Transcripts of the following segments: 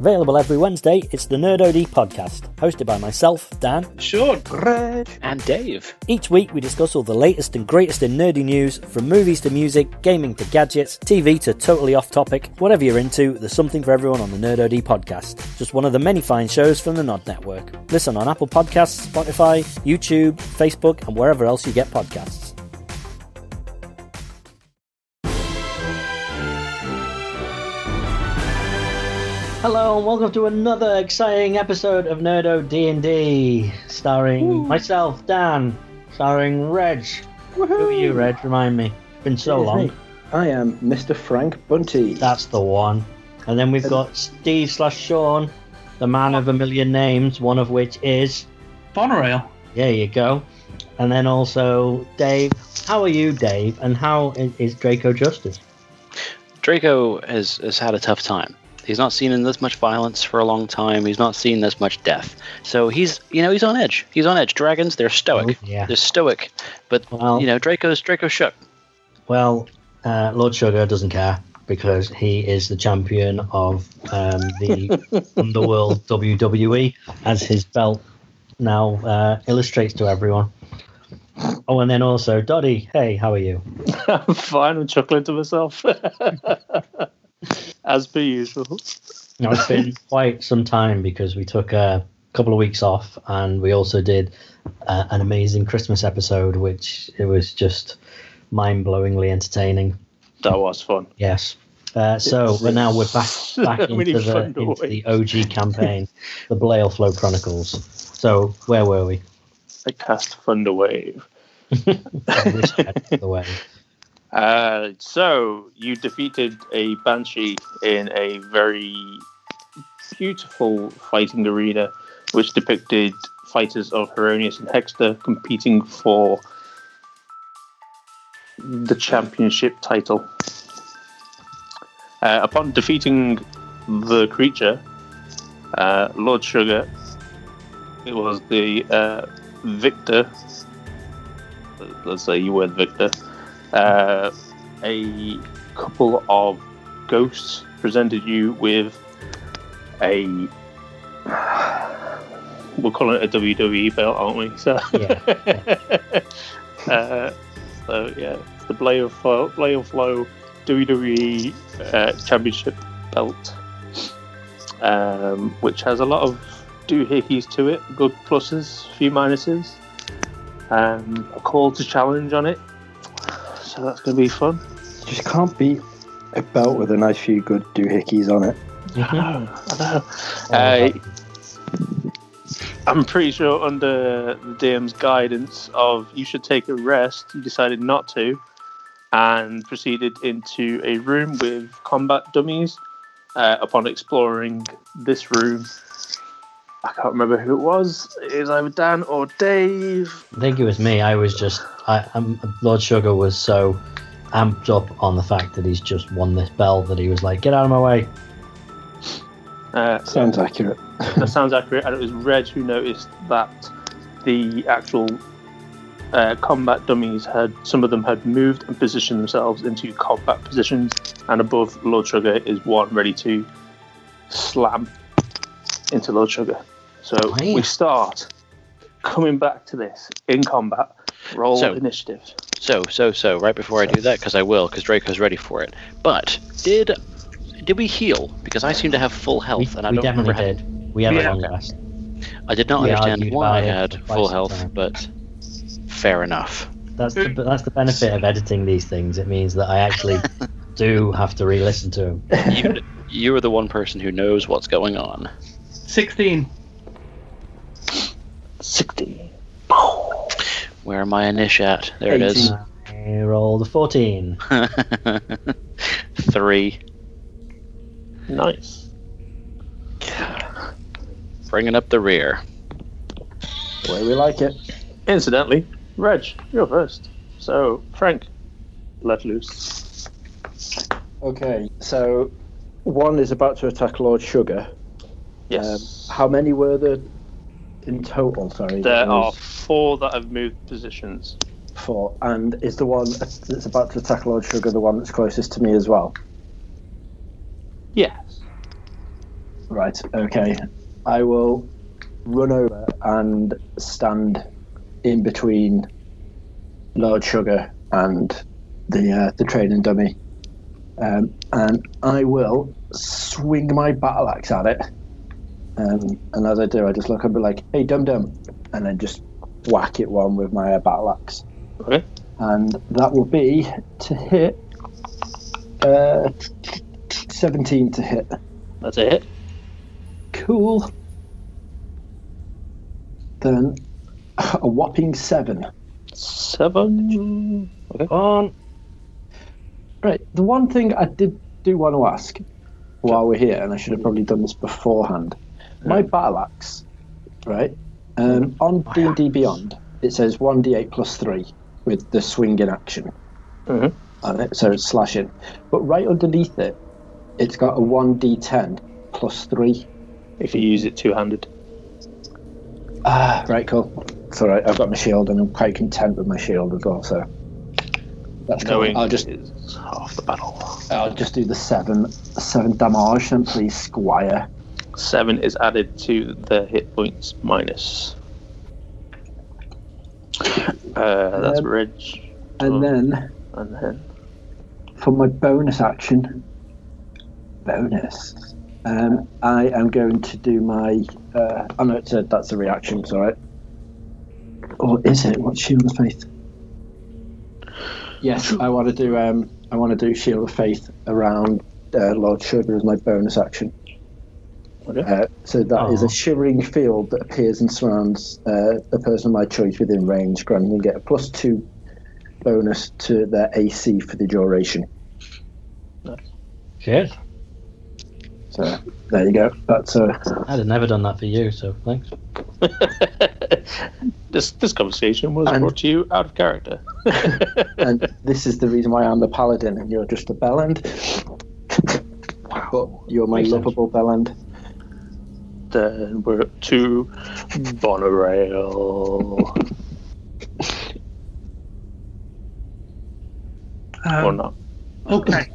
Available every Wednesday, it's the Nerd OD Podcast, hosted by myself, Dan, Sean, Greg, and Dave. Each week we discuss all the latest and greatest in nerdy news, from movies to music, gaming to gadgets, TV to totally off topic. Whatever you're into, there's something for everyone on the Nerd OD Podcast. Just one of the many fine shows from the Nod Network. Listen on Apple Podcasts, Spotify, YouTube, Facebook, and wherever else you get podcasts. Hello and welcome to another exciting episode of Nerd OD D&D, starring myself, Dan, starring Reg. Woohoo. Who are you, Reg? Remind me. Been so long. Me. I am Mr. Frank Bunty. That's the one. And then we've got Steve / Sean, the man of a million names, one of which is Bonerail. There you go. And then also Dave. How are you, Dave? And how is Draco Justice? Draco has had a tough time. He's not seen this much violence for a long time. He's not seen this much death. So he's on edge. He's on edge. Dragons, they're stoic. Oh, yeah. They're stoic. But, Draco's shook. Well, Lord Sugar doesn't care because he is the champion of the underworld WWE, as his belt now illustrates to everyone. Oh, and then also, Doddy, hey, how are you? I'm fine. I'm chuckling to myself. As per usual. No, it's been quite some time because we took a couple of weeks off, and we also did an amazing Christmas episode, which it was just mind-blowingly entertaining. That was fun. Yes. But now we're back into the OG campaign, the Blail Flow Chronicles. So where were we? I cast Thunderwave. So you defeated a banshee in a very beautiful fighting arena, which depicted fighters of Heronius and Hexter competing for the championship title. Upon defeating the creature, Lord Sugar, it was the victor. Let's say you were the victor. A couple of ghosts presented you with we'll call it a WWE belt, aren't we? So, yeah. It's the Blail Flow WWE Championship belt, which has a lot of doohickeys to it, good pluses, few minuses, a call to challenge on it. So that's going to be fun. You just can't beat a belt with a nice few good doohickeys on it. I know. I'm pretty sure under the DM's guidance of you should take a rest, you decided not to, and proceeded into a room with combat dummies. Upon exploring this room, I can't remember who it was. It was either Dan or Dave. I think it was me. I was just... Lord Sugar was so amped up on the fact that he's just won this belt that he was like, get out of my way. Sounds accurate. That sounds accurate. And it was Reg who noticed that the actual combat dummies some of them had moved and positioned themselves into combat positions. And above Lord Sugar is one ready to slam into Lord Sugar. So we start coming back to this in combat. Roll initiative. Right before I do that, because Draco's ready for it. But did we heal? Because I seem to have full health, and I don't remember. We had a long rest. I did not understand why I had full health, but fair enough. That's the benefit of editing these things. It means that I actually do have to re-listen to them. You are the one person who knows what's going on. 16. Where am I initial at? There 18. It is. I rolled a 14. 3. Nice. Bringing up the rear. The way we like it. Incidentally, Reg, you're first. So, Frank, let loose. Okay, so one is about to attack Lord Sugar. Yes. How many were there? In total, sorry. There are 4 that have moved positions. 4. And is the one that's about to attack Lord Sugar the one that's closest to me as well? Yes. Right, okay. I will run over and stand in between Lord Sugar and the training dummy. And I will swing my battle axe at it. And as I do, I just look and be like, hey, dum-dum. And then just whack it one with my battle axe. Okay. And that will be to hit 17 to hit. That's a hit. Cool. Then a whopping 7. 7. Okay. On. Right. The one thing I do want to ask while we're here, and I should have probably done this beforehand. My battle axe, right? On D&D Beyond, it says 1d8 plus 3 with the swinging action. Mm-hmm. On it, so it's slashing. But right underneath it, it's got a 1d10 plus 3. If you use it two-handed. Right, cool. It's all right. I've got my shield, and I'm quite content with my shield as well, so... That's cool. I'll just... It's half the battle. I'll just do the 7 damage, and please, Squire. 7 is added to the hit points minus. That's Ridge. And then... For my bonus action... Bonus. I am going to do my... oh no, that's a reaction, it's alright. Or is it? What's Shield of Faith? Yes, I want to do Shield of Faith around Lord Sugar as my bonus action. Okay. So that is a shivering field that appears and surrounds a person of my choice within range, granting them get a +2 bonus to their AC for the duration. Nice. Cheers. So there you go. That's I'd have never done that for you, so thanks. This conversation was brought to you out of character. And this is the reason why I'm the paladin and you're just a bellend. Wow. You're my lovable bellend. Then we're up to Bonerail. Or not. Okay.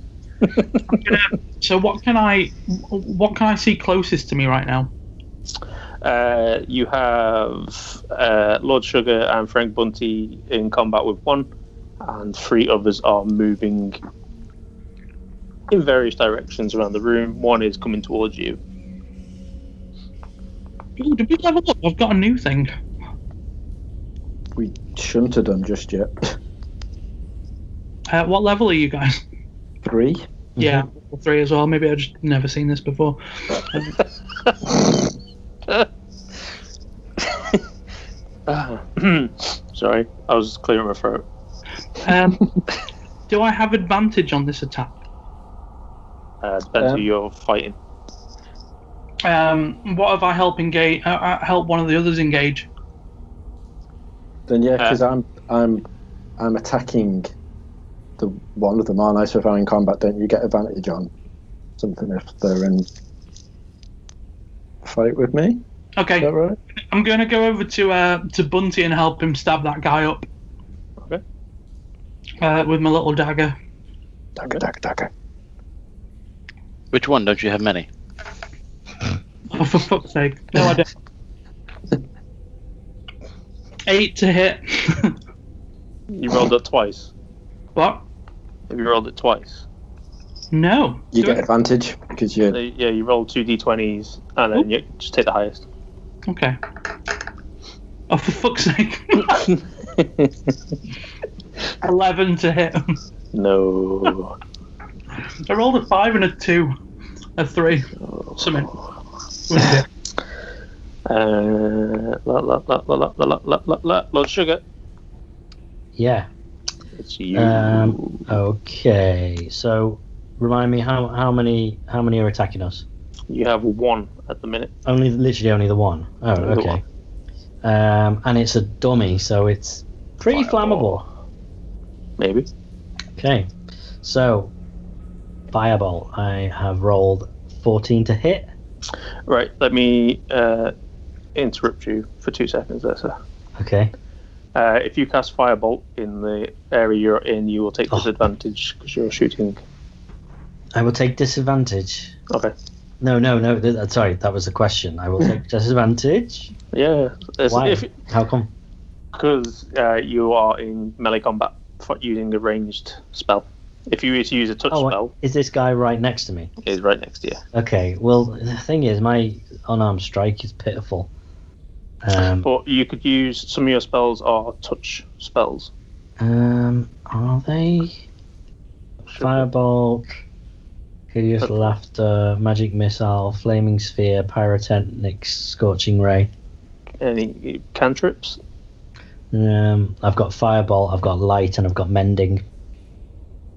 So what can I see closest to me right now? You have Lord Sugar and Frank Bunty in combat with one, and 3 others are moving in various directions around the room. One is coming towards you. Ooh, did we level up? I've got a new thing. We shouldn't have done just yet. What level are you guys? 3. Yeah, 3 as well. Maybe I've just never seen this before. Sorry, I was clearing my throat. Do I have advantage on this attack? Depends who you're fighting. What if I help one of the others engage? Then yeah, because I'm attacking the one of them, aren't I? So if I'm in combat, don't you get advantage on something if they're in fight with me? Okay. Is that right? I'm going to go over to Bunty and help him stab that guy up. Okay. With my little dagger. Dagger. Which one? Don't you have many? Oh, for fuck's sake. No, I don't. 8 to hit. You rolled it twice. What? Have you rolled it twice? No. You get advantage because you... Yeah, you roll 2d20s and then you just take the highest. Okay. Oh, for fuck's sake. 11 to hit. No. I rolled a 5 and a 2. A 3. Oh. Something. Lord Sugar. Yeah. It's you. Okay. So, remind me how many are attacking us? You have 1 at the minute. Literally only the one. Oh, okay. And it's a dummy, so it's pretty flammable. Maybe. Okay. So, Fireball. I have rolled 14 to hit. Right, let me interrupt you for 2 seconds there, sir. Okay. If you cast Firebolt in the area you're in, you will take disadvantage because you're shooting. I will take disadvantage. Okay. No, sorry, that was the question. I will take disadvantage. Yeah. Why? How come? Because you are in melee combat using a ranged spell. If you were to use a touch spell... Is this guy right next to me? He's right next to you. Okay, well, the thing is, my unarmed strike is pitiful. But you could use... Some of your spells are touch spells. Are they? Firebolt, Hideous Laughter, Magic Missile, Flaming Sphere, Pyrotechnics, Scorching Ray. Any cantrips? I've got Firebolt, I've got Light, and I've got Mending.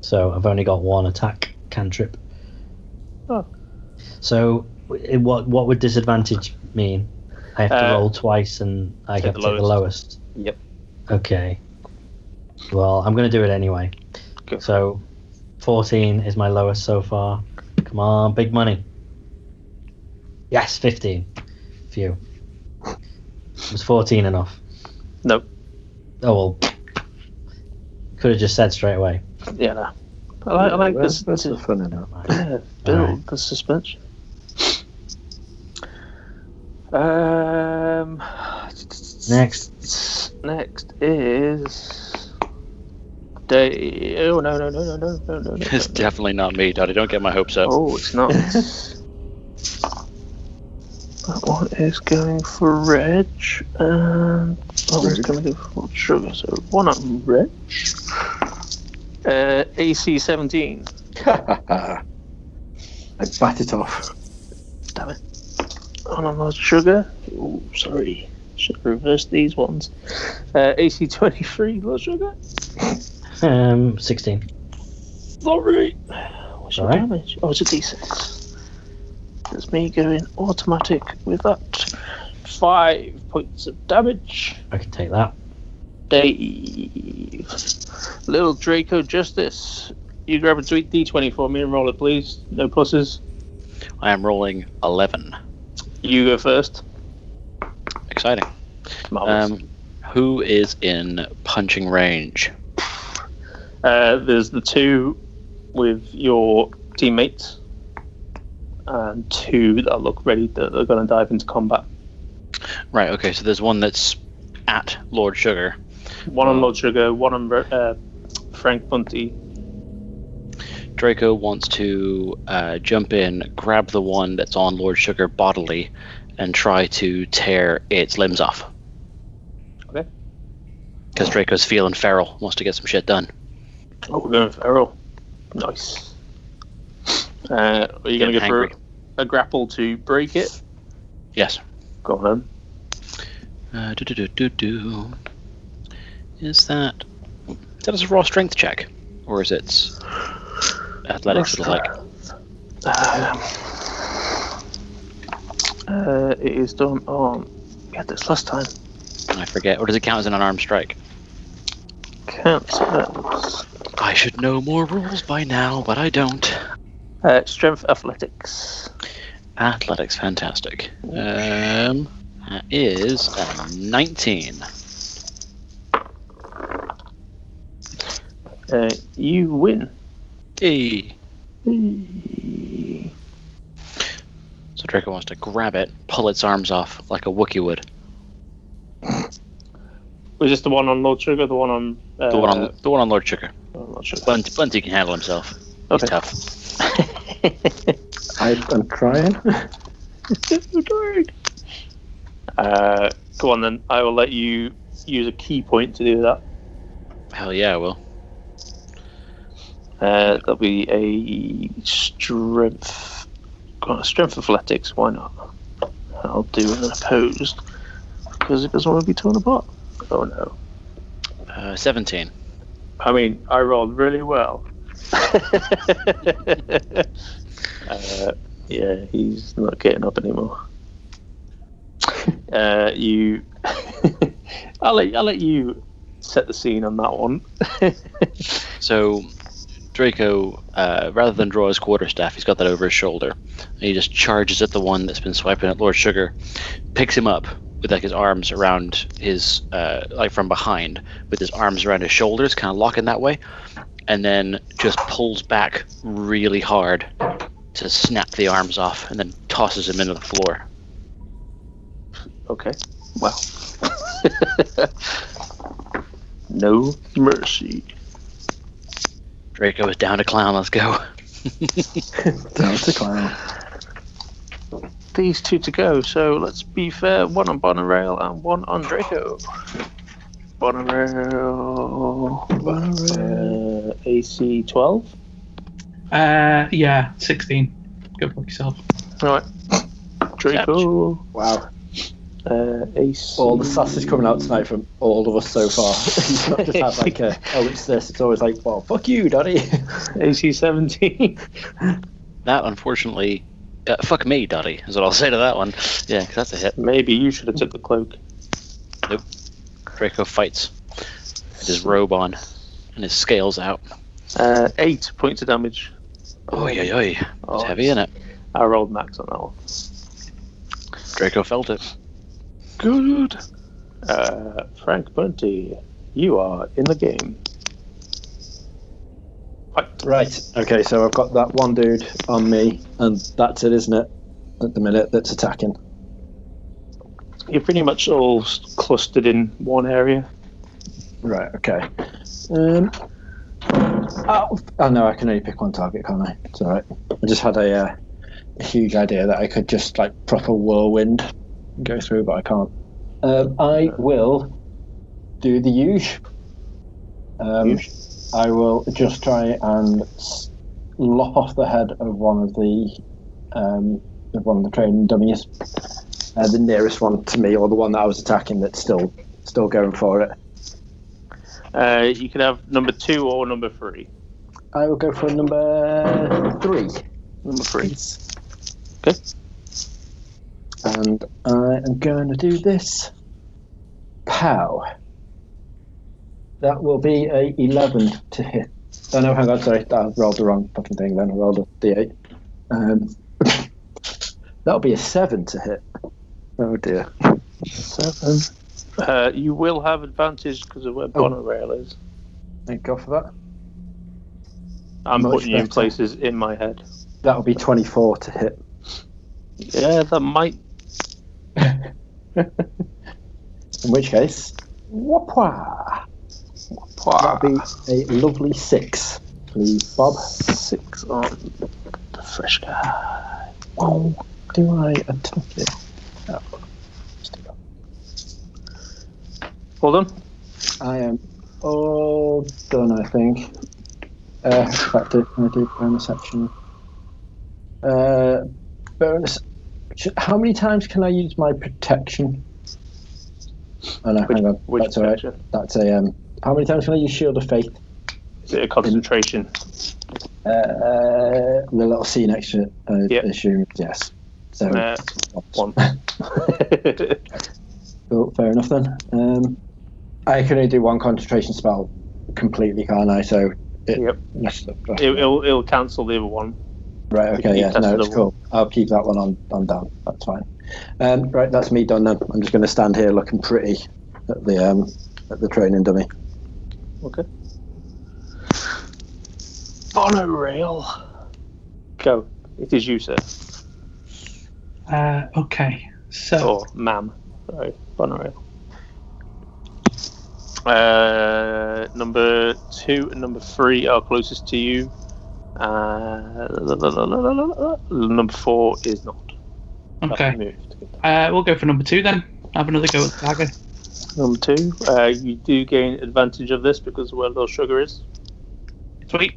So I've only got one attack cantrip. Oh. So what would disadvantage mean? I have to roll twice and I get to take the lowest. Yep. Okay. Well, I'm going to do it anyway. Good. So 14 is my lowest so far. Come on, big money. Yes, 15. Phew. Was 14 enough? Nope. Oh, well. Could have just said straight away. Yeah, no. I like this. That's the fun enough. Build the suspension. Next is day. Oh no! It's definitely not me, Daddy. Don't get my hopes up. Oh, it's not. That one is going for Reg, and that one's going to go for Lord Sugar. So one up Reg. AC 17. I bat it off. Damn it. And on Lord Sugar. Oh, sorry. Should reverse these ones. AC 23, Lord Sugar. 16. Sorry. What's your damage? Oh, it's a D6. That's me going automatic with that. 5 points of damage. I can take that. Dave. Little Draco Justice. You grab a D20 for me and roll it, please. No pluses. I am rolling 11. You go first. Exciting. Who is in punching range? There's the two with your teammates and two that look ready that are going to dive into combat. Right, okay, so there's one that's at Lord Sugar. One on Lord Sugar, one on Frank Bunty. Draco wants to jump in, grab the one that's on Lord Sugar bodily, and try to tear its limbs off. Okay. Because Draco's feeling feral, wants to get some shit done. Oh, we're going feral. Nice. Are you going to go for a grapple to break it? Yes. Go on then. Is that a raw strength check, or is it athletics? It is done on. We had this last time. I forget. Or does it count as an unarmed strike? Counts as. I should know more rules by now, but I don't. Strength, athletics. Athletics, fantastic. That is a 19. You win. Hey. So Draco wants to grab it, pull its arms off like a Wookiee would. Was this the one on Lord Sugar? The one on the one on Lord Sugar. Bunty can handle himself. Okay. He's tough. I'm crying. I'm tired. Go on then. I will let you use a key point to do that. Hell yeah, I will. That'll be a strength athletics. Why not? I'll do an opposed because it doesn't want to be torn apart. Oh no. 17. I mean, I rolled really well. Yeah, he's not getting up anymore. You, I'll let you set the scene on that one. So. Draco, rather than draw his quarterstaff, he's got that over his shoulder. And he just charges at the one that's been swiping at Lord Sugar, picks him up with his arms around his, from behind, with his arms around his shoulders, kind of locking that way, and then just pulls back really hard to snap the arms off and then tosses him into the floor. Okay. Well. No mercy. Draco is down to clown. Let's go. Down to clown. These two to go. So let's be fair. One on Bonerail and one on Draco. Bonerail. AC 12. Yeah, 16. Go fuck yourself. All right. Draco. Wow. AC... All the sass is coming out tonight from all of us so far. You can't just have like a, oh, it's this. It's always like, well, fuck you, Daddy. AC 17. That, unfortunately, fuck me, Daddy, is what I'll say to that one. Yeah, because that's a hit. Maybe you should have took the cloak. Nope. Draco fights with his robe on and his scales out. 8 points of damage. Oi. It's heavy, isn't it? I rolled max on that one. Draco felt it. Good. Frank Bunty, you are in the game. Right. Okay, so I've got that one dude on me, and that's it, isn't it? At the minute, that's attacking. You're pretty much all clustered in one area. Right. Okay. Oh no, I can only pick one target, can't I? It's all right. I just had a huge idea that I could just like proper whirlwind go through, but I can't. I will do the huge. I will just try and lop off the head of one of the training dummies, the nearest one to me, or the one that I was attacking that's still going for it. You can have number 2 or number 3. I will go for number 3. Number 3. Okay. And I am going to do this. Pow. That will be a 11 to hit. Oh no, hang on, sorry. I rolled the wrong fucking thing then. I rolled a D8. That'll be a 7 to hit. Oh dear. 7. You will have advantage because of where Bonerail is. Thank God for that. I'm much putting you in places in my head. That'll be 24 to hit. Yeah, that might. In which case, whoop-wah. That'll be a lovely 6, please, Bob. 6 on the fresh guy. Oh, do I attack it? Oh. Hold on. I am all done, I think. In fact, I do bonus action. Bonus. How many times can I use my protection? Oh no, hang on. That's alright. That's a. How many times can I use Shield of Faith? Is it a concentration? The little C next to it, I assume. Yes. So. One. Well, fair enough then. I can only do one concentration spell completely, can't I? So it'll cancel the other one. Right, okay, yeah, no, it's cool. I'll keep that one on down. That's fine. Right, that's me done then. I'm just going to stand here looking pretty at the training dummy. Okay. Bonerail. Go. It is you, sir. Okay. So. Or ma'am. Sorry, Bonerail. Number 2 and number 3 are closest to you. Number 4 is not. Okay. We'll go for number 2 then. Have another go at the dagger. Number 2. You do gain advantage of this because of where Lord Sugar is. Sweet.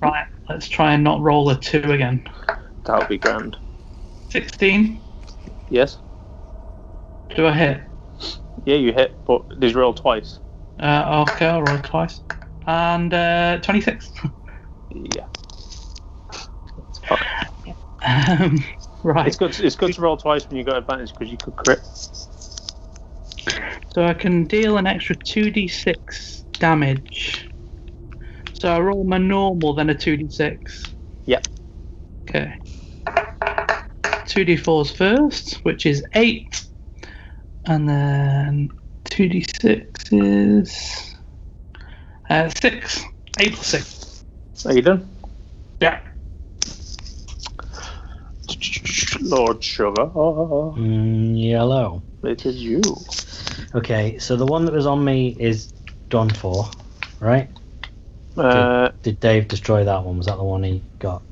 Right. Let's try and not roll a 2 again. That would be grand. 16. Yes. Do I hit? Yeah, you hit, but just roll twice. Okay, I'll roll twice. And 26. Yeah. Right. It's good to roll twice when you got advantage because you could crit. So I can deal an extra 2d6 damage. So I roll my normal, then a 2d6. Yep. Okay. 2d4s first, which is 8. And then 2d6 is 6. 8 plus 6. Are you done? Yeah. Lord Sugar. Hello. It is you. Okay, so the one that was on me is done for, right? Did Dave destroy that one? Was that the one he got?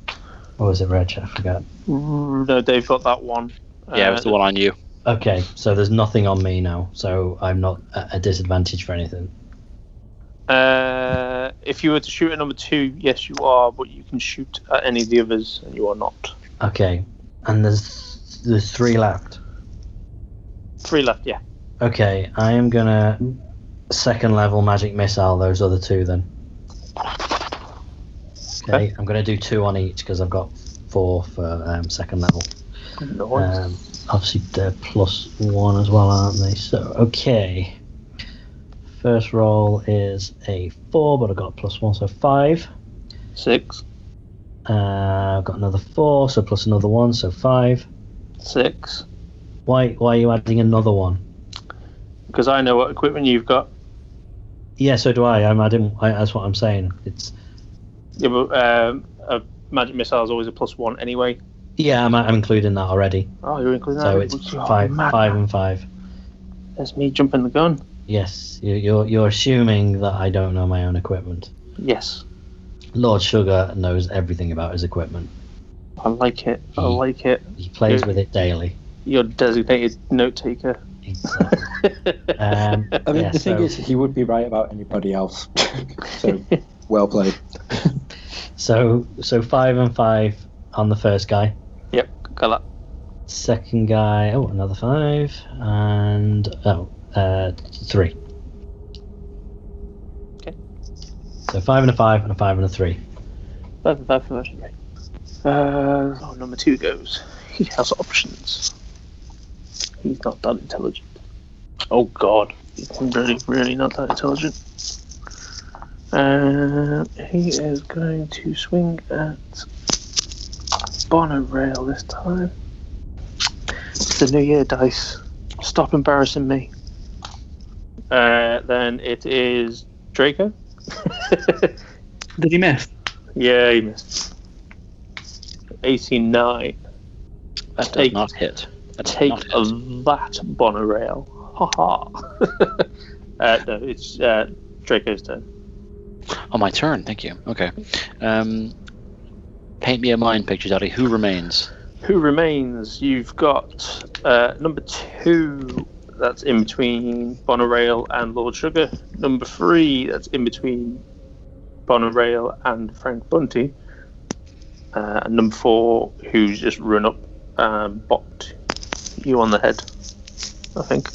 Or was it Reg? I forgot. No, Dave got that one. Yeah, it was the one on you. Okay, so there's nothing on me now, so I'm not at a disadvantage for anything. If you were to shoot at number two, yes, you are, but you can shoot at any of the others, and you are not. Okay, and there's three left. Three left, yeah. Okay, I am gonna second level magic missile those other two then. Okay, I'm gonna do two on each because I've got four for second level. Nice. Obviously they're plus one as well, aren't they? So okay. First roll is a 4, but I got plus 1, so 5. 6. I've got another 4, so plus another 1, so 5. 6. Why are you adding another one? Because I know what equipment you've got. Yeah, so do I. That's what I'm saying. It's. Yeah, but a magic missile is always a plus 1 anyway. Yeah, I'm including that already. Oh, you're including that. So it's 5, 5, and 5. That's me jumping the gun. Yes, you're assuming that I don't know my own equipment. Yes. Lord Sugar knows everything about his equipment. I like it. He plays with it daily. Your designated note taker. Exactly. The thing is, he would be right about anybody else. So, well played. So 5 and 5 on the first guy. Yep, got that. Second guy. Oh, another 5 and 3. Okay. So 5 and a 5 and a 5 and a 3. 5 and 5 and 3. Number 2 goes. He has options. He's not that intelligent. Oh God, he's really, really not that intelligent. He is going to swing at Bonerail this time. It's the New Year dice. Stop embarrassing me. Then it is Draco. Did he miss? Yeah, he missed. 89. That does not hit. Take that, Bonerail. Ha ha. No, it's Draco's turn. Oh, my turn. Thank you. Okay. Paint me a mind picture, Daddy. Who remains? Who remains? You've got number 2. That's in between Bonerail and Lord Sugar. Number 3, that's in between Bonerail and Frank Bunty. And number 4, who's just run up and bopped you on the head, I think.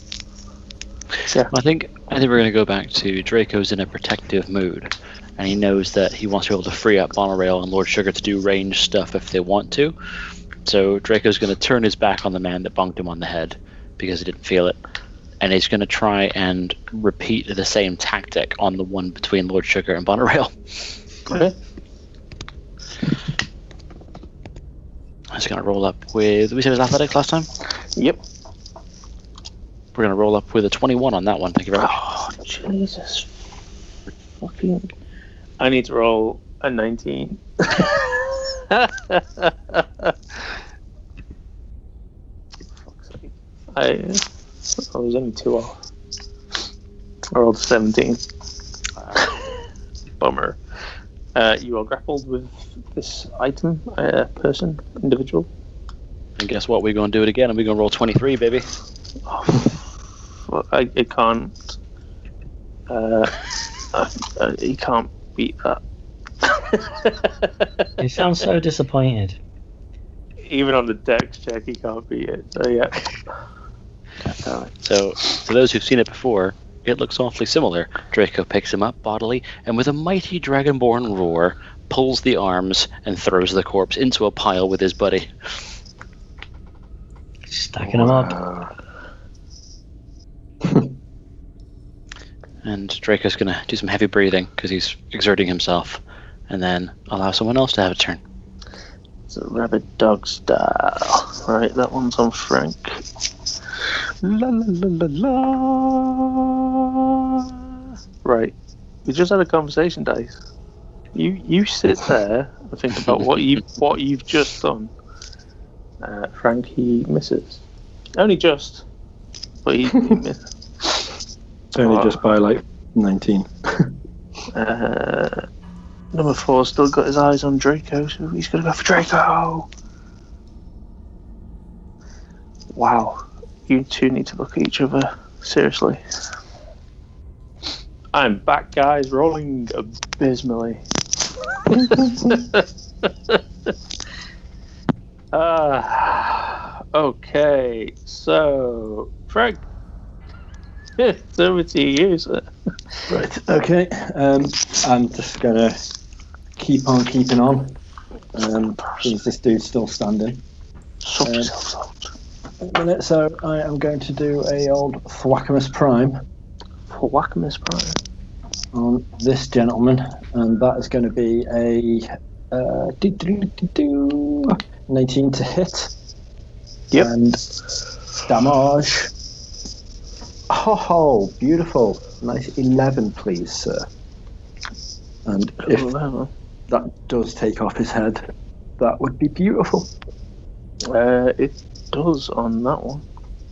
Yeah. I think we're going to go back to Draco's in a protective mood, and he knows that he wants to be able to free up Bonerail and Lord Sugar to do range stuff if they want to. So Draco's going to turn his back on the man that bonked him on the head, because he didn't feel it, and he's going to try and repeat the same tactic on the one between Lord Sugar and Bonerail. Okay. I'm just going to roll up with... Did we say it was athletic last time? Yep. We're going to roll up with a 21 on that one. Thank you very much. Oh, Jesus. Fucking... I need to roll a 19. I was only 2 off. I rolled 17. Bummer. You are grappled with this item, person, individual. And guess what? We're going to do it again, and we're going to roll 23, baby. Oh, well, I can't. You can't beat that. You sound so disappointed. Even on the dex check, he can't beat it. So yeah. So, for those who've seen it before, it looks awfully similar. Draco picks him up bodily, and with a mighty dragonborn roar, pulls the arms and throws the corpse into a pile with his buddy. Stacking him up. And Draco's going to do some heavy breathing, because he's exerting himself, and then allow someone else to have a turn. It's a rabid dog style. Right, that one's on Frank. La, la, la, la, la. Right, we just had a conversation, Dice. You sit there and think about what you've just done, Frank, he misses. Only just. But he misses. Only just by like 19. Number 4's still got his eyes on Draco, so he's going to go for Draco! Wow. You two need to look at each other. Seriously. I'm back, guys, rolling abysmally. Okay, so Frank, it's over to you, sir. Right, okay. I'm just gonna keep on keeping on. Because this dude's still standing. A minute, so I am going to do a old Thwackamus Prime. Thwackamus Prime. On this gentleman, and that is going to be a 19 to hit. Yep. And damage. Oh, beautiful. Nice 11, please, sir. And if that does take off his head, that would be beautiful. It does on that one.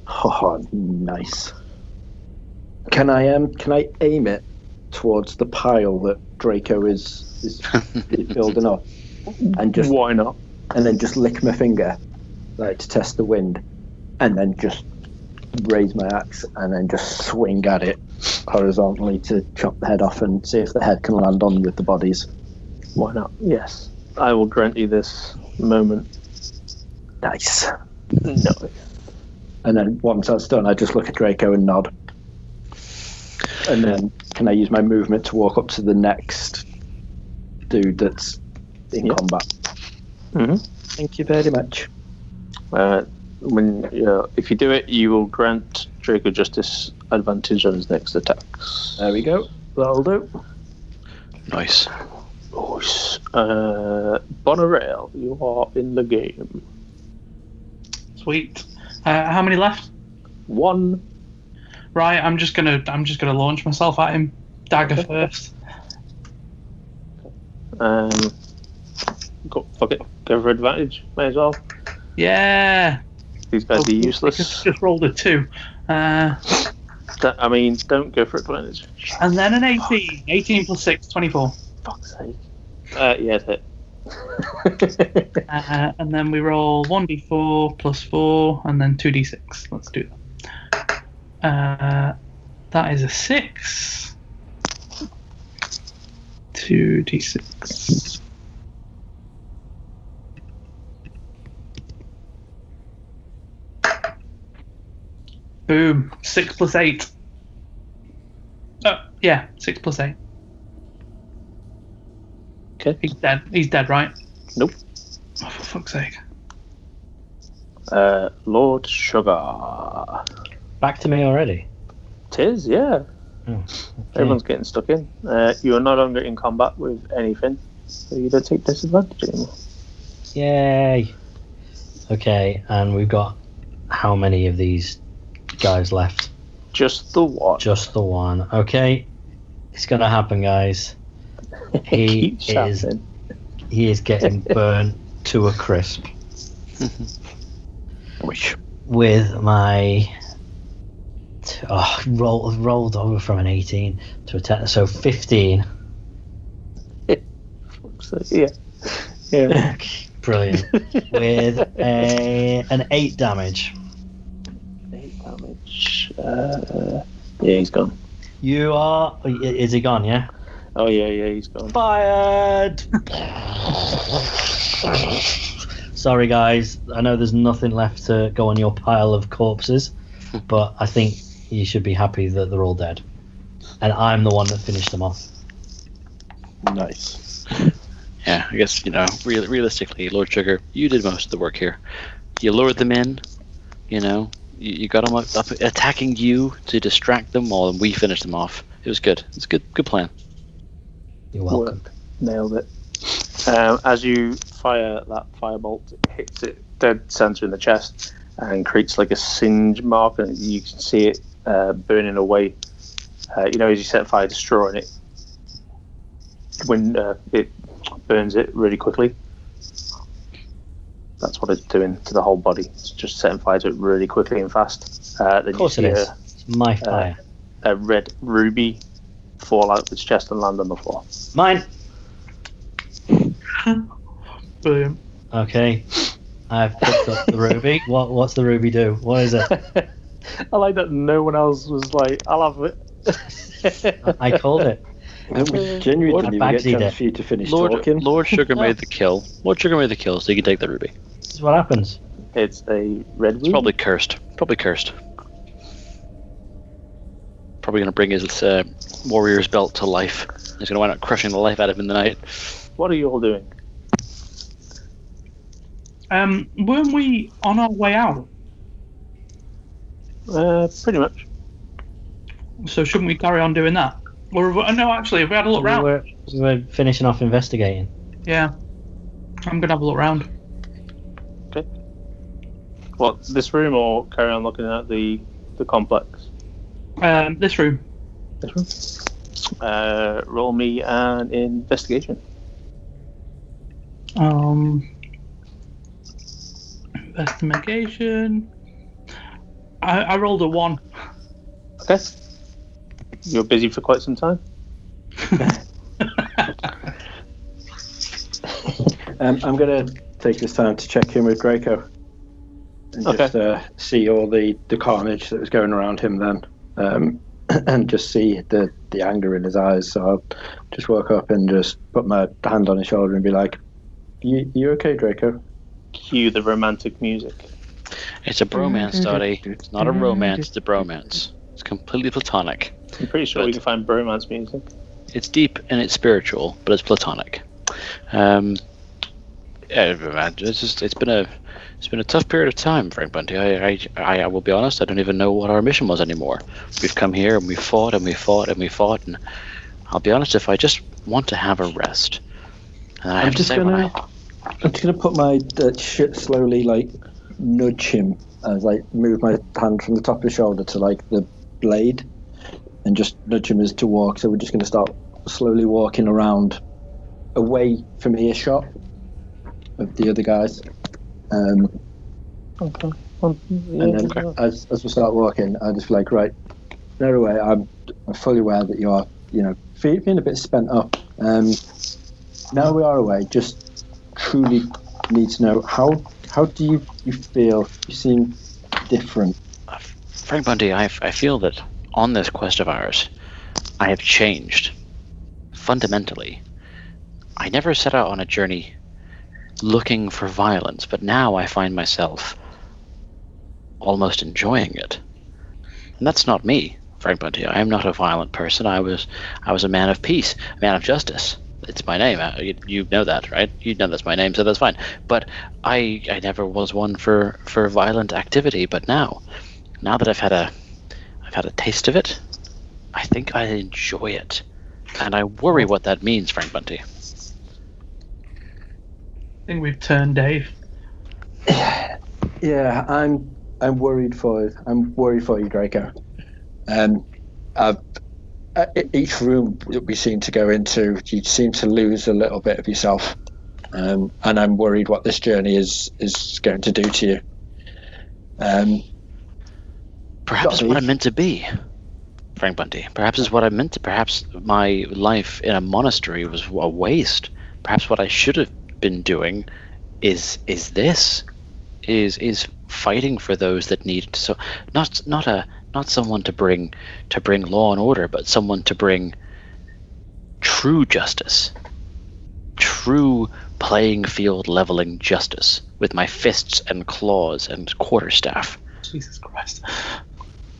Oh, nice. Can I aim it towards the pile that Draco is building up? And just why not? And then just lick my finger. Like to test the wind, and then just raise my axe and then just swing at it horizontally to chop the head off and see if the head can land on with the bodies. Why not? Yes, I will grant you this moment. Nice. No. And then once that's done, I just look at Draco and nod. And then can I use my movement to walk up to the next dude that's in combat? Mm-hmm. Thank you very much. If you do it, you will grant Draco Justice advantage on his next attacks. There we go. That'll do. Nice. Nice. Bonerail, you are in the game. Sweet. How many left? 1. Right. I'm just gonna launch myself at him. Dagger first. Fuck it. Go for advantage. May as well. Yeah. These guys are useless. Just rolled a 2. Don't go for advantage. And then an 18. Fuck. 18 plus 6, 24. Fuck's sake. Yeah, it's hit. And then we roll 1d4 plus 4 and then 2d6. Let's do that. That is a 6. 2d6. Boom. 6 plus 8. Oh, yeah. 6 plus 8. Okay. He's dead, right? Nope. Oh, for fuck's sake. Lord Sugar. Back to me already? Tis, yeah. Oh, okay. Everyone's getting stuck in. You are no longer in combat with anything, so you don't take disadvantage anymore. Yay. Okay, and we've got how many of these guys left? Just the one. Okay, it's gonna happen, guys. He is getting burnt to a crisp with my rolled over from an 18 to a 10, so 15. Yeah. Brilliant. With an 8 damage. Yeah, he's gone. You are... Is he gone, yeah? Oh, yeah, he's gone. Fired! Sorry, guys. I know there's nothing left to go on your pile of corpses, but I think you should be happy that they're all dead. And I'm the one that finished them off. Nice. Yeah, I guess, realistically, Lord Sugar, you did most of the work here. You lured them in, You got them up attacking you to distract them all, and we finished them off. It was good. It's a good plan. You're welcome. Work. Nailed it. As you fire that firebolt, it hits it dead center in the chest and creates like a singe mark, and you can see it burning away. As you set fire to straw, and it when it burns it really quickly. That's what it's doing to the whole body. It's just setting fire to it really quickly and fast. Then of course it is. It's my fire. A red ruby fall out of its chest and land on the floor. Mine. Boom. Okay. I've picked up the ruby. What's the ruby do? What is it? I like that no one else was like, I'll have it. I called it. We genuinely didn't even get a chance for you to finish talking. Lord Sugar made the kill. Lord Sugar made the kill, so you can take the ruby. This is what happens. It's a red ruby. It's probably cursed. Probably going to bring his warrior's belt to life. He's going to wind up crushing the life out of him in the night. What are you all doing? Weren't we on our way out? Pretty much. So shouldn't we carry on doing that? Or no, actually, if we had a look round, we were finishing off investigating. Yeah, I'm gonna have a look round. Okay. What, this room, or carry on looking at the complex? This room. This room. Roll me an investigation. Investigation. I rolled a 1. Okay. You're busy for quite some time. I'm going to take this time to check in with Draco and just see all the carnage that was going around him then, and just see the anger in his eyes. So I'll just walk up and just put my hand on his shoulder and be like, you okay, Draco? Cue the romantic music. It's a bromance, Dottie. It's not a romance, it's a bromance. It's completely platonic. I'm pretty sure we can find bromance music. It's deep and it's spiritual, but it's platonic. It's been a tough period of time, Frank Bunty. I will be honest. I don't even know what our mission was anymore. We've come here and we fought and we fought and we fought, and I'll be honest. If I just want to have a rest, and I have to say, I'm just gonna put my shit slowly, like nudge him, and like move my hand from the top of his shoulder to like the blade. And just nudge him as to walk. So we're just going to start slowly walking around, away from earshot of the other guys. Okay. And then as we start walking, I just feel like, right, no way. I'm fully aware that you are, feeling a bit spent up. Now we are away. Just truly need to know how do you feel? You seem different. Frank Bunty, I feel that. On this quest of ours, I have changed fundamentally. I never set out on a journey looking for violence, but now I find myself almost enjoying it. And that's not me, Frank Bunty. I am not a violent person. I was a man of peace, a man of justice. It's my name. You know that, right? You know that's my name, so that's fine. But I never was one for violent activity. But now that I've had a taste of it, I think I enjoy it, and I worry what that means, Frank Bunty. I think we've turned Dave. Yeah, I'm worried for you. I'm worried for you, Draco. Each room that we seem to go into, you seem to lose a little bit of yourself, and I'm worried what this journey is going to do to you. Perhaps what I'm meant to be, Frank Bunty. Perhaps my life in a monastery was a waste. Perhaps what I should have been doing is fighting for those that need. So not someone to bring law and order, but someone to bring true justice, true playing field leveling justice with my fists and claws and quarterstaff. Jesus Christ.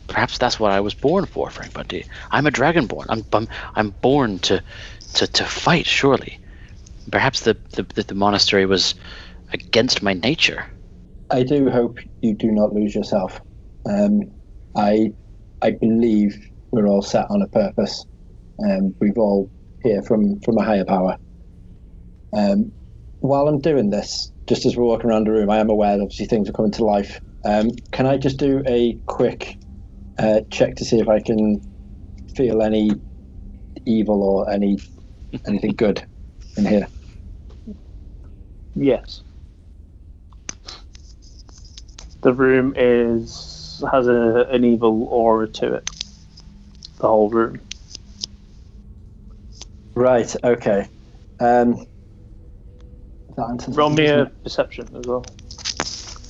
Perhaps that's what I was born for, Frank Bunty. I'm a dragonborn. I'm born to fight, surely. Perhaps the monastery was against my nature. I do hope you do not lose yourself. I believe we're all set on a purpose. We've all here from a higher power. While I'm doing this, just as we're walking around the room, I am aware that obviously things are coming to life. Can I just do a quick... check to see if I can feel any evil or anything good in here. Yes. The room has an evil aura to it. The whole room. Right. Okay. Roll me a perception as well.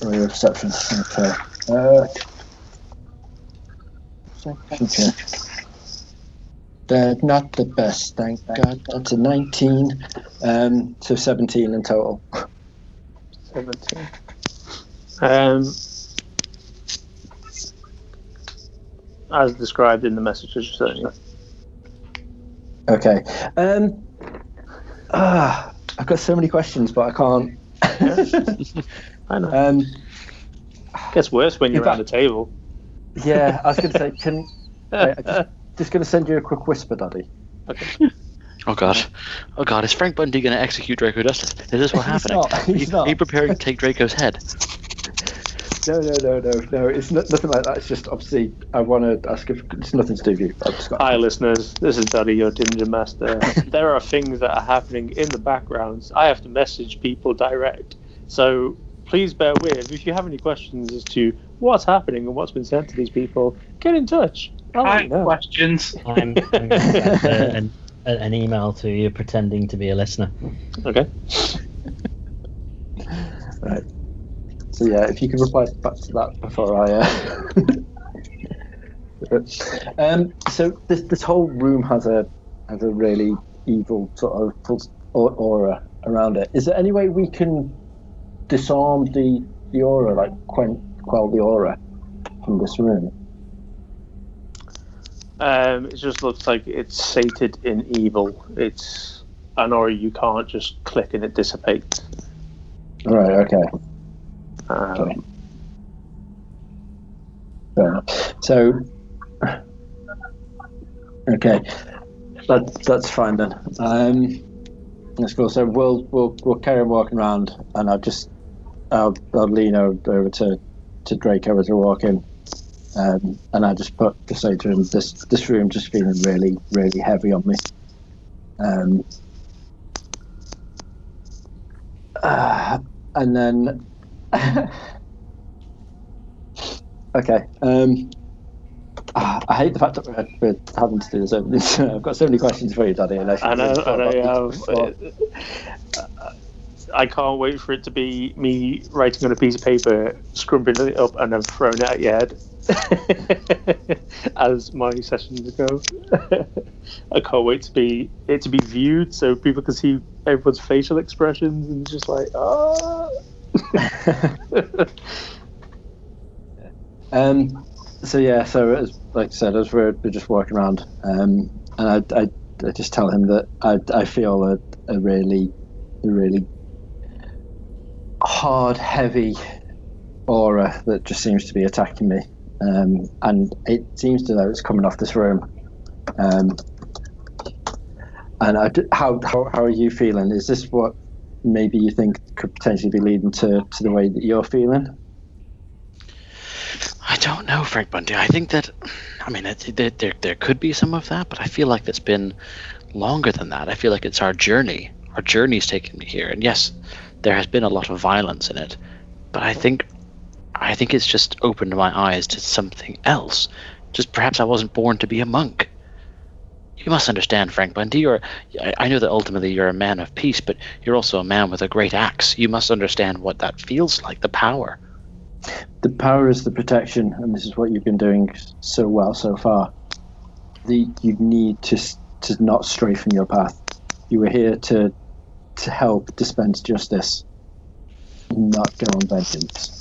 Roll me a perception. Okay. Okay. They're not the best, thank God. That's a 19. So 17 in total. 17. As described in the messages, certainly. Okay. I've got so many questions, but I can't. Yeah. I know. Gets worse when you're around the table. Yeah, I was going to say, I'm just going to send you a quick whisper, Daddy. Okay. Oh God! Is Frank Bunty going to execute Draco Justice? Is this what happening? He's not. Are you preparing to take Draco's head? No! It's nothing like that. It's just obviously I want to ask if it's nothing to do with you. Hi, listeners. This is Daddy, your Dungeon Master. There are things that are happening in the backgrounds. I have to message people direct, so please bear with. If you have any questions as to what's happening and what's been sent to these people, get in touch. I have questions. I'm an email to you pretending to be a listener. Okay. Right. So yeah, if you can reply back to that before I... So this whole room has a really evil sort of aura around it. Is there any way we can disarm the aura, like quell the aura from this room? It just looks like it's sated in evil. It's an aura you can't just click and it dissipates. Right, okay. Okay. That's fine then. Let's go. So we'll carry on walking around, and I'll lean over to Draco as we walk in. And I just say to him, this room just feeling really, really heavy on me. And then, okay. I hate the fact that we're having to do this over this. I've got so many questions for you, Daddy. I can't wait for it to be me writing on a piece of paper, scrumping it up, and then throwing it at your head. As my sessions go. I can't wait to be viewed so people can see everyone's facial expressions and just like, ah. So as like I said, as we're just walking around, and I just tell him that I feel a really hard, heavy aura that just seems to be attacking me. And it seems to know it's coming off this room. How are you feeling? Is this what maybe you think could potentially be leading to the way that you're feeling? I don't know, Frank Bunty. I think that, there could be some of that, but I feel like it's been longer than that. I feel like it's our journey. Our journey's taken me here. And yes, there has been a lot of violence in it, but I think it's just opened my eyes to something else. Just perhaps I wasn't born to be a monk. You must understand, Frank Bunty, I know that ultimately you're a man of peace, but you're also a man with a great axe. You must understand what that feels like, the power. The power is the protection, and this is what you've been doing so well so far. You need to not stray from your path. You were here to help dispense justice, not go on vengeance.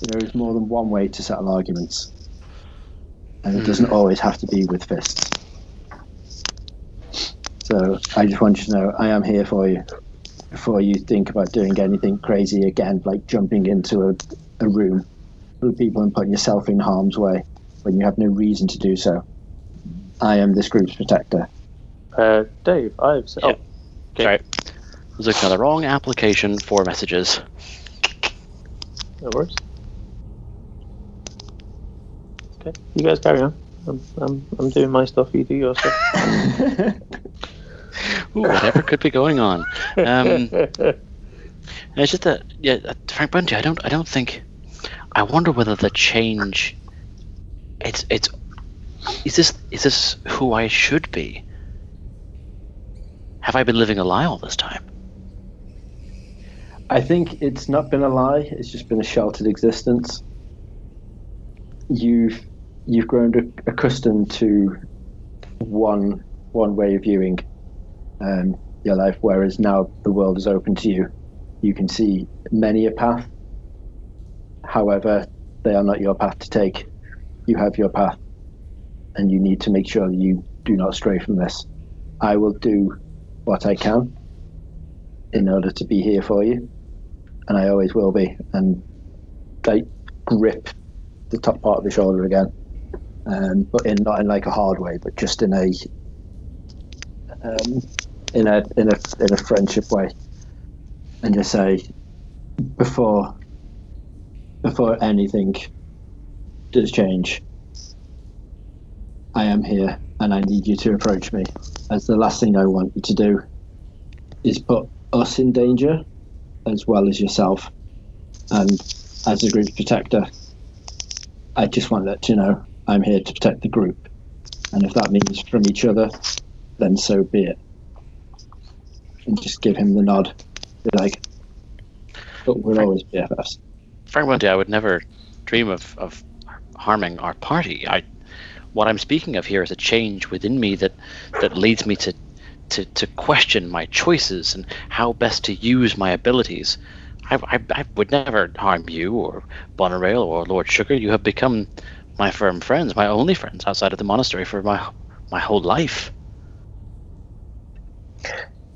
There is more than one way to settle arguments, and it doesn't always have to be with fists. So I just want you to know I am here for you before you think about doing anything crazy again, like jumping into a room with people and putting yourself in harm's way when you have no reason to do so. I am this group's protector. Dave, I've said... Yeah. Oh, okay. Sorry. I was looking at the wrong application for messages. No worries. Okay, you guys carry on. I'm doing my stuff. You do your stuff. Ooh, whatever could be going on. It's just that Frank Bunty. I don't think. I wonder whether the change. Is this who I should be? Have I been living a lie all this time? I think it's not been a lie. It's just been a sheltered existence. You've grown accustomed to one way of viewing your life, whereas now the world is open to you. You can see many a path. However, they are not your path to take. You have your path, and you need to make sure that you do not stray from this. I will do what I can in order to be here for you, and I always will be. And I grip the top part of the shoulder again, but not in like a hard way, but just in a friendship way, and just say, before anything does change, I am here, and I need you to approach me, as the last thing I want you to do is put us in danger, as well as yourself. And as a group protector, I just want to let you know I'm here to protect the group. And if that means from each other, then so be it. And just give him the nod. Be like, but we'll always be BFFs. Frank Bunty, I would never dream of harming our party. What I'm speaking of here is a change within me that leads me to question my choices and how best to use my abilities. I would never harm you or Bonerail or Lord Sugar. You have become my firm friends, my only friends outside of the monastery for my whole life.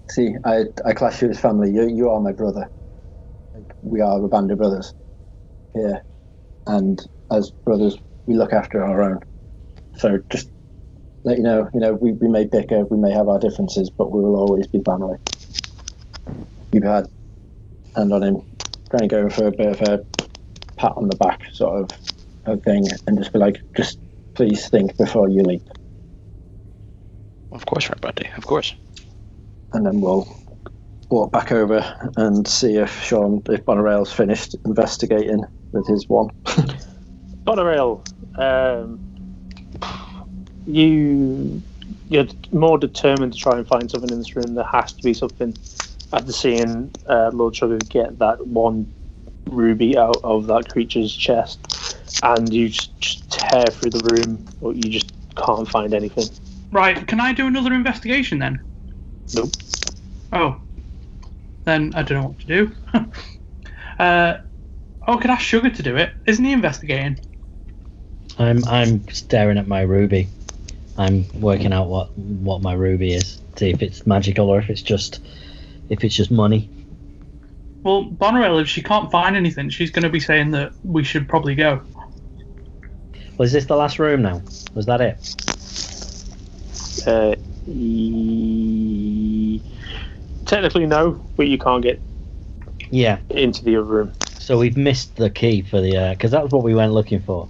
See, I class you as family. You are my brother. We are a band of brothers here, and as brothers, we look after our own. So just let you know, we may bicker, we may have our differences, but we will always be family. You've had hand on him, trying to go for a bit of a pat on the back sort of thing, and just be like, just please think before you leap. Of course, Frank Bunty, of course. And then we'll walk back over and see if Bonerail's finished investigating with his one. Bonerail, you're more determined to try and find something in this room. There has to be something. After seeing Lord Sugar get that one ruby out of that creature's chest, and you just tear through the room, but you just can't find anything. Right, can I do another investigation then? Nope. Oh. Then I don't know what to do. I could ask Sugar to do it. Isn't he investigating? I'm staring at my ruby. I'm working out what my ruby is, see if it's magical or if it's just money. Well, Bonerail, if she can't find anything, she's going to be saying that we should probably go. Well, is this the last room now? Was that it? Technically no, but you can't get into the other room. So we've missed the key for the because that was what we went looking for.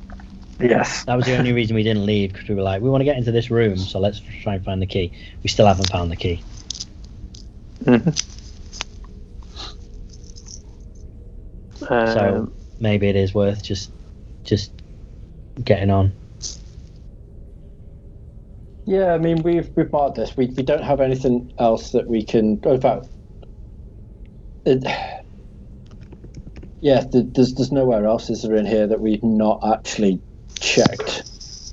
Yes. That was the only reason we didn't leave, because we were like, we want to get into this room, so let's try and find the key. We still haven't found the key. Mm-hmm. So maybe it is worth just getting on. Yeah, I mean, we've marked this. We don't have anything else that we can. In fact, there's nowhere else, is there, in here that we've not actually checked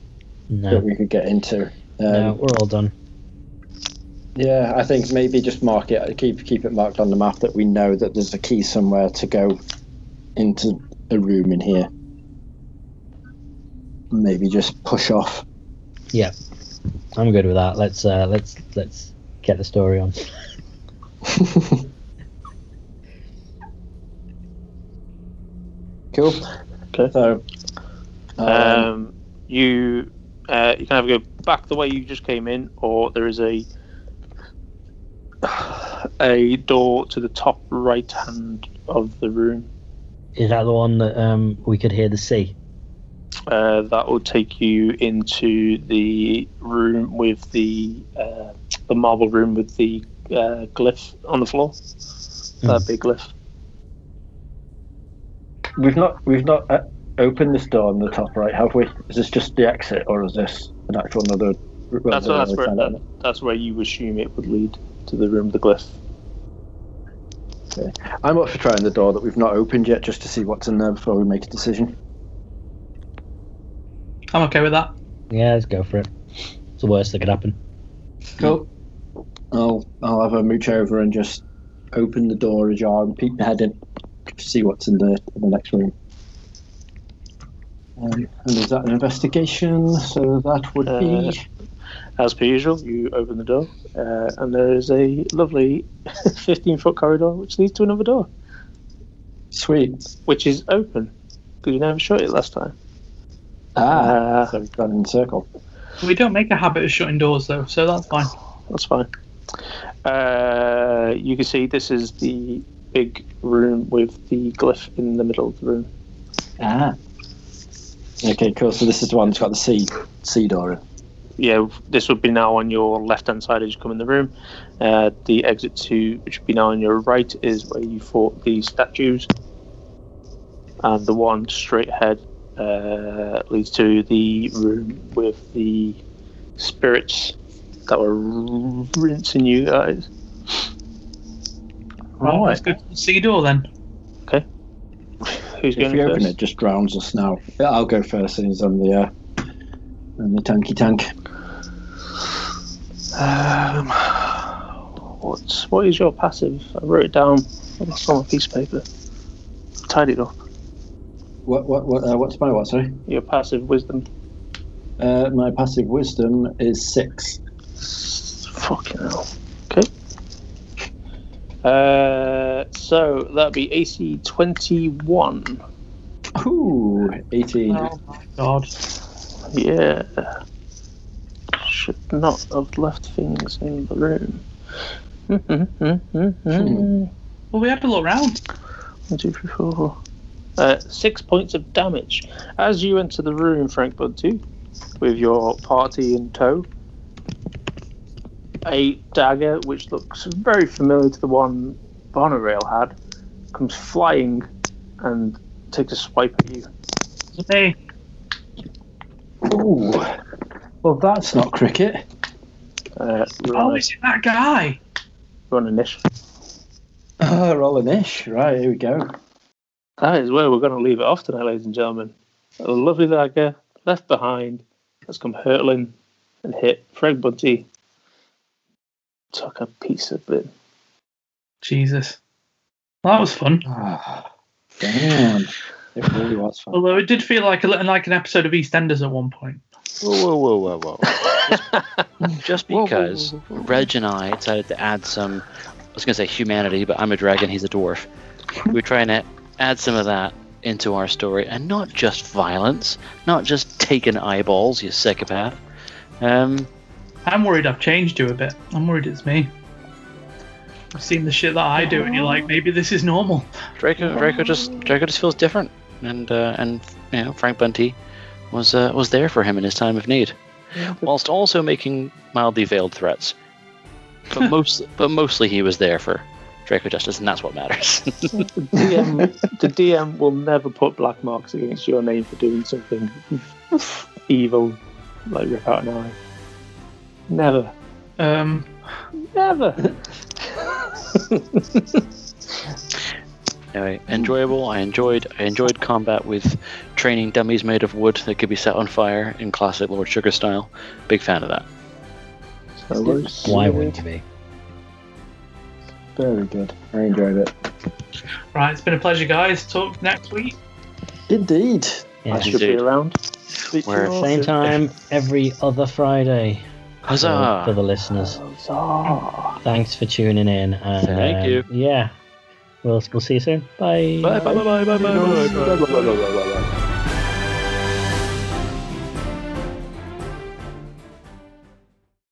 that we could get into. No, we're all done. Yeah, I think maybe just mark it. Keep it marked on the map that we know that there's a key somewhere to go into a room in here. Maybe just push off. Yeah. I'm good with that. Let's get the story on. Cool. Okay. So, you can either go back the way you just came in, or there is a door to the top right hand of the room. Is that the one that we could hear the sea? That will take you into the room with the marble room with the glyph on the floor. That big glyph. We've not open this door on the top right, have we? Is this just the exit, or is this an actual another? That's where you assume it would lead to the room of the glyph. Okay. I'm up for trying the door that we've not opened yet, just to see what's in there before we make a decision. I'm okay with that. Yeah, let's go for it. It's the worst that could happen. Cool. I'll have a mooch over and just open the door ajar and peek my head in to see what's in the next room. And is that an investigation? So that would be... As per usual, you open the door, and there is a lovely 15-foot corridor which leads to another door. Sweet. Which is open, because you never shut it last time. So we've gone in a circle. We don't make a habit of shutting doors, though, so that's fine. That's fine. You can see this is the big room with the glyph in the middle of the room. Okay, cool. So this is the one that's got the C door in. Yeah, this would be now on your left-hand side as you come in the room. The exit to, which would be now on your right, is where you fought the statues. And the one straight ahead leads to the room with the spirits that were rinsing you guys. Right, let's go to the sea door then. Okay. Who's going first? If we open it, just drowns us now. I'll go first since I'm the tanky tank. What is your passive? I wrote it down on a piece of paper. Tied it up. What's my what? Sorry. Your passive wisdom. My passive wisdom is 6. Fucking hell. Okay. So that'd be AC 21. Ooh, 18. Oh my god. Yeah. Should not have left things in the room. Well, we had to look around. 1, 2, 3, 4. 6 points of damage. As you enter the room, Frank Bunty, with your party in tow, a dagger which looks very familiar to the one Bonerail had comes flying and takes a swipe at you. Hey. Ooh. Well, that's not cricket. Is it that guy? Run an ish. Roll an ish. Right, here we go. That is where we're going to leave it off tonight, ladies and gentlemen. A lovely dagger left behind has come hurtling and hit Frank Bunty. Took a piece of it. Jesus. That was fun. Damn. It really was fun. Although it did feel like an episode of EastEnders at one point. Whoa. Just because Reg and I decided to add some, I was going to say humanity, but I'm a dragon, he's a dwarf. We're trying to add some of that into our story, and not just violence, not just taking eyeballs, you psychopath. I'm worried I've changed you a bit. I'm worried it's me. I've seen the shit that I do, and you're like, maybe this is normal. Draco just feels different, and you know, Frank Bunty was there for him in his time of need, whilst also making mildly veiled threats. But mostly he was there for Draco Justice, and that's what matters. The DM will never put black marks against your name for doing something evil, like rip out an eye. Never. Never. Anyway, enjoyable. I enjoyed combat with training dummies made of wood that could be set on fire in classic Lord Sugar style. Big fan of that. So why wouldn't you be? Very good. I enjoyed it. Right, it's been a pleasure, guys. Talk next week. Indeed. Yeah, I should be around. We're at same time every other Friday. Huzzah! For the listeners. Huzzah. Thanks for tuning in. And, thank you. Yeah. We'll see you soon. Bye. Bye.